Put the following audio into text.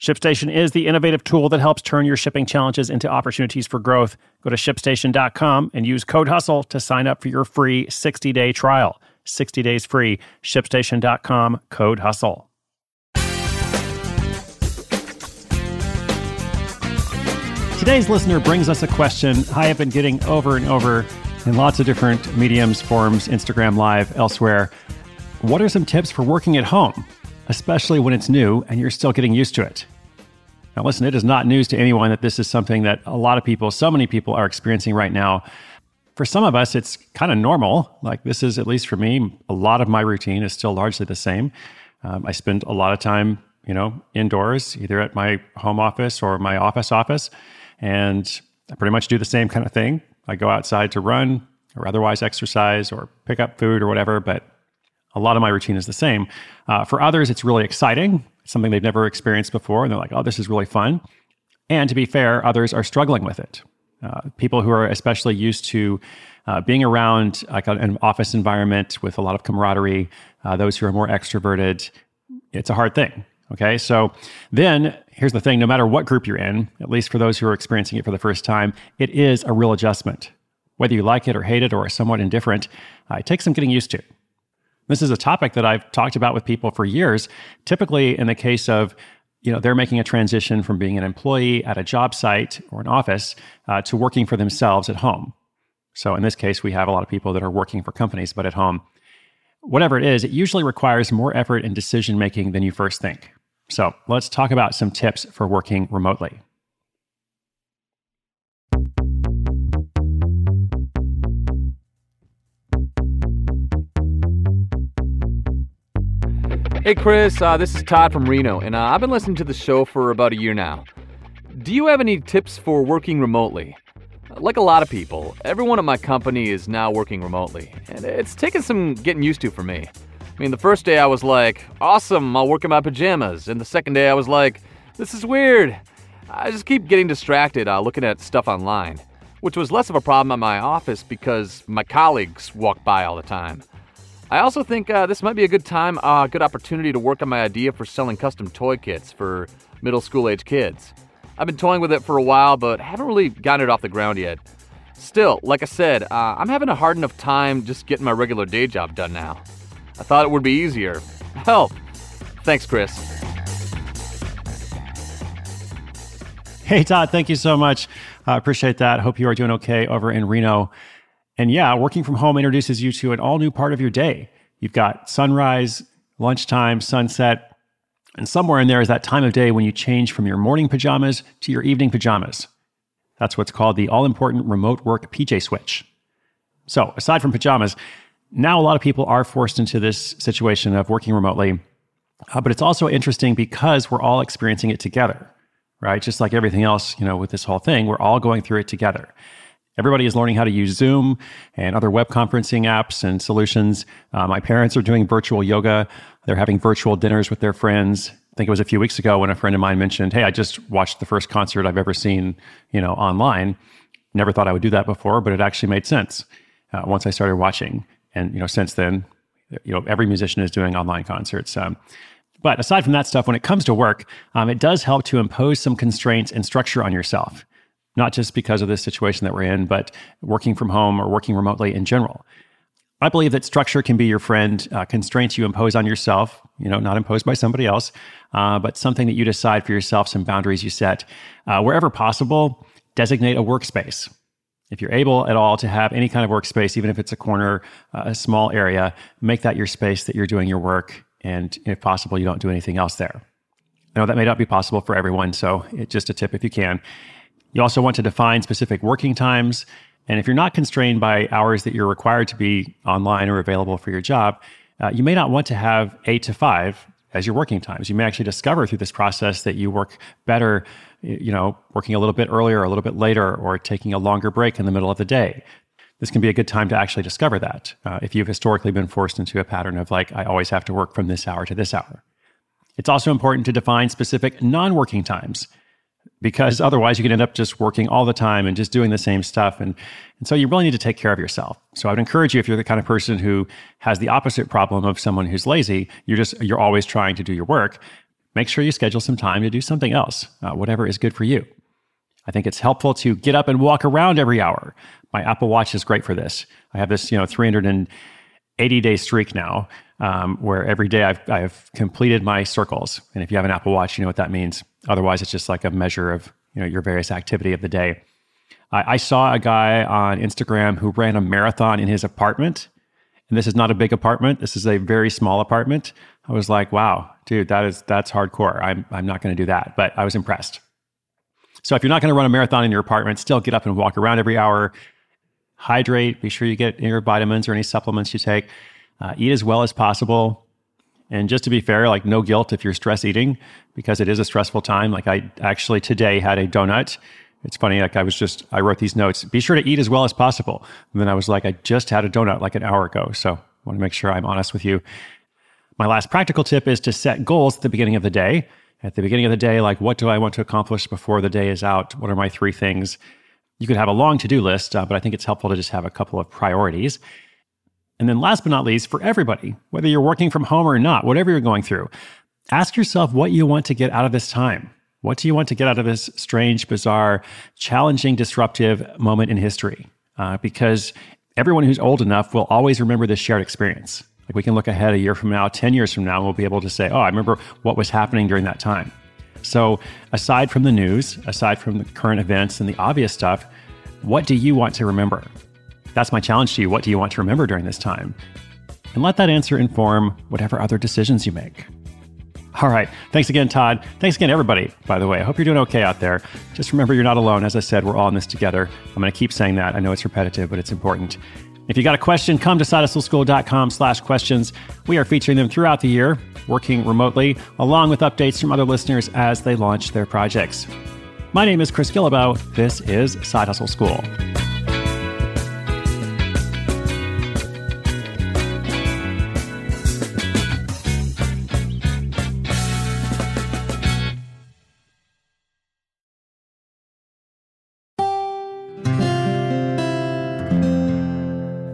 ShipStation is the innovative tool that helps turn your shipping challenges into opportunities for growth. Go to ShipStation.com and use code HUSTLE to sign up for your free 60-day trial. 60 days free. ShipStation.com, code HUSTLE. Today's listener brings us a question I have been getting over and over in lots of different mediums, forums, Instagram Live, elsewhere. What are some tips for working at home, especially when it's new and you're still getting used to it? Now listen, it is not news to anyone that this is something that a lot of people, so many people are experiencing right now. For some of us, it's kind of normal. Like this is, at least for me, a lot of my routine is still largely the same. I spend a lot of time, indoors, either at my home office or my office, and I pretty much do the same kind of thing. I go outside to run or otherwise exercise or pick up food or whatever, but a lot of my routine is the same. For others, it's really exciting. It's something they've never experienced before. And they're like, oh, this is really fun. And to be fair, others are struggling with it. People who are especially used to being around like an office environment with a lot of camaraderie, those who are more extroverted, it's a hard thing. Okay, so then here's the thing. No matter what group you're in, at least for those who are experiencing it for the first time, it is a real adjustment. Whether you like it or hate it or are somewhat indifferent, it takes some getting used to. This is a topic that I've talked about with people for years, typically in the case of, they're making a transition from being an employee at a job site or an office to working for themselves at home. So in this case, we have a lot of people that are working for companies, but at home. Whatever it is, it usually requires more effort and decision-making than you first think. So let's talk about some tips for working remotely. Hey, Chris, this is Todd from Reno, and I've been listening to the show for about a year now. Do you have any tips for working remotely? Like a lot of people, everyone at my company is now working remotely, and it's taken some getting used to for me. The first day I was like, awesome, I'll work in my pajamas, and the second day I was like, this is weird. I just keep getting distracted looking at stuff online, which was less of a problem at my office because my colleagues walk by all the time. I also think this might be a good time, good opportunity to work on my idea for selling custom toy kits for middle school age kids. I've been toying with it for a while, but haven't really gotten it off the ground yet. Still, like I said, I'm having a hard enough time just getting my regular day job done now. I thought it would be easier. Help! Thanks, Chris. Hey, Todd, thank you so much. I appreciate that. Hope you are doing okay over in Reno. And yeah, working from home introduces you to an all new part of your day. You've got sunrise, lunchtime, sunset, and somewhere in there is that time of day when you change from your morning pajamas to your evening pajamas. That's what's called the all-important remote work PJ switch. So aside from pajamas, now a lot of people are forced into this situation of working remotely, but it's also interesting because we're all experiencing it together, right? Just like everything else, with this whole thing, we're all going through it together. Everybody is learning how to use Zoom and other web conferencing apps and solutions. My parents are doing virtual yoga. They're having virtual dinners with their friends. I think it was a few weeks ago when a friend of mine mentioned, hey, I just watched the first concert I've ever seen, online. Never thought I would do that before, but it actually made sense once I started watching. And, since then, every musician is doing online concerts. But aside from that stuff, when it comes to work, it does help to impose some constraints and structure on yourself. Not just because of this situation that we're in, but working from home or working remotely in general. I believe that structure can be your friend, constraints you impose on yourself, not imposed by somebody else, but something that you decide for yourself, some boundaries you set. Wherever possible, designate a workspace. If you're able at all to have any kind of workspace, even if it's a corner, a small area, make that your space that you're doing your work. And if possible, you don't do anything else there. I know that may not be possible for everyone, so it's just a tip if you can. You also want to define specific working times. And if you're not constrained by hours that you're required to be online or available for your job, you may not want to have 8 to 5 as your working times. You may actually discover through this process that you work better, you know, working a little bit earlier, a little bit later, or taking a longer break in the middle of the day. This can be a good time to actually discover that if you've historically been forced into a pattern of like, I always have to work from this hour to this hour. It's also important to define specific non-working times, because otherwise you can end up just working all the time and just doing the same stuff. And so you really need to take care of yourself. So I would encourage you, if you're the kind of person who has the opposite problem of someone who's lazy, you're always trying to do your work, make sure you schedule some time to do something else, whatever is good for you. I think it's helpful to get up and walk around every hour. My Apple Watch is great for this. I have this 380-day streak now where every day I've completed my circles. And if you have an Apple Watch, you know what that means. Otherwise, it's just like a measure of your various activity of the day. I saw a guy on Instagram who ran a marathon in his apartment. And this is not a big apartment. This is a very small apartment. I was like, wow, dude, that's hardcore. I'm not going to do that. But I was impressed. So if you're not going to run a marathon in your apartment, still get up and walk around every hour. Hydrate. Be sure you get your vitamins or any supplements you take. Eat as well as possible. And just to be fair, like, no guilt if you're stress eating, because it is a stressful time. Like, I actually today had a donut. It's funny, like I wrote these notes, be sure to eat as well as possible. And then I was like, I just had a donut like an hour ago. So I want to make sure I'm honest with you. My last practical tip is to set goals at the beginning of the day. At the beginning of the day, like, what do I want to accomplish before the day is out? What are my 3 things? You could have a long to-do list, but I think it's helpful to just have a couple of priorities. And then last but not least, for everybody, whether you're working from home or not, whatever you're going through, ask yourself what you want to get out of this time. What do you want to get out of this strange, bizarre, challenging, disruptive moment in history? Because everyone who's old enough will always remember this shared experience. Like, we can look ahead a year from now, 10 years from now, and we'll be able to say, oh, I remember what was happening during that time. So aside from the news, aside from the current events and the obvious stuff, what do you want to remember? That's my challenge to you. What do you want to remember during this time? And let that answer inform whatever other decisions you make. All right. Thanks again, Todd. Thanks again, everybody, by the way. I hope you're doing okay out there. Just remember, you're not alone. As I said, we're all in this together. I'm going to keep saying that. I know it's repetitive, but it's important. If you got a question, come to sidehustleschool.com/questions. We are featuring them throughout the year, working remotely, along with updates from other listeners as they launch their projects. My name is Chris Guillebeau. This is Side Hustle School.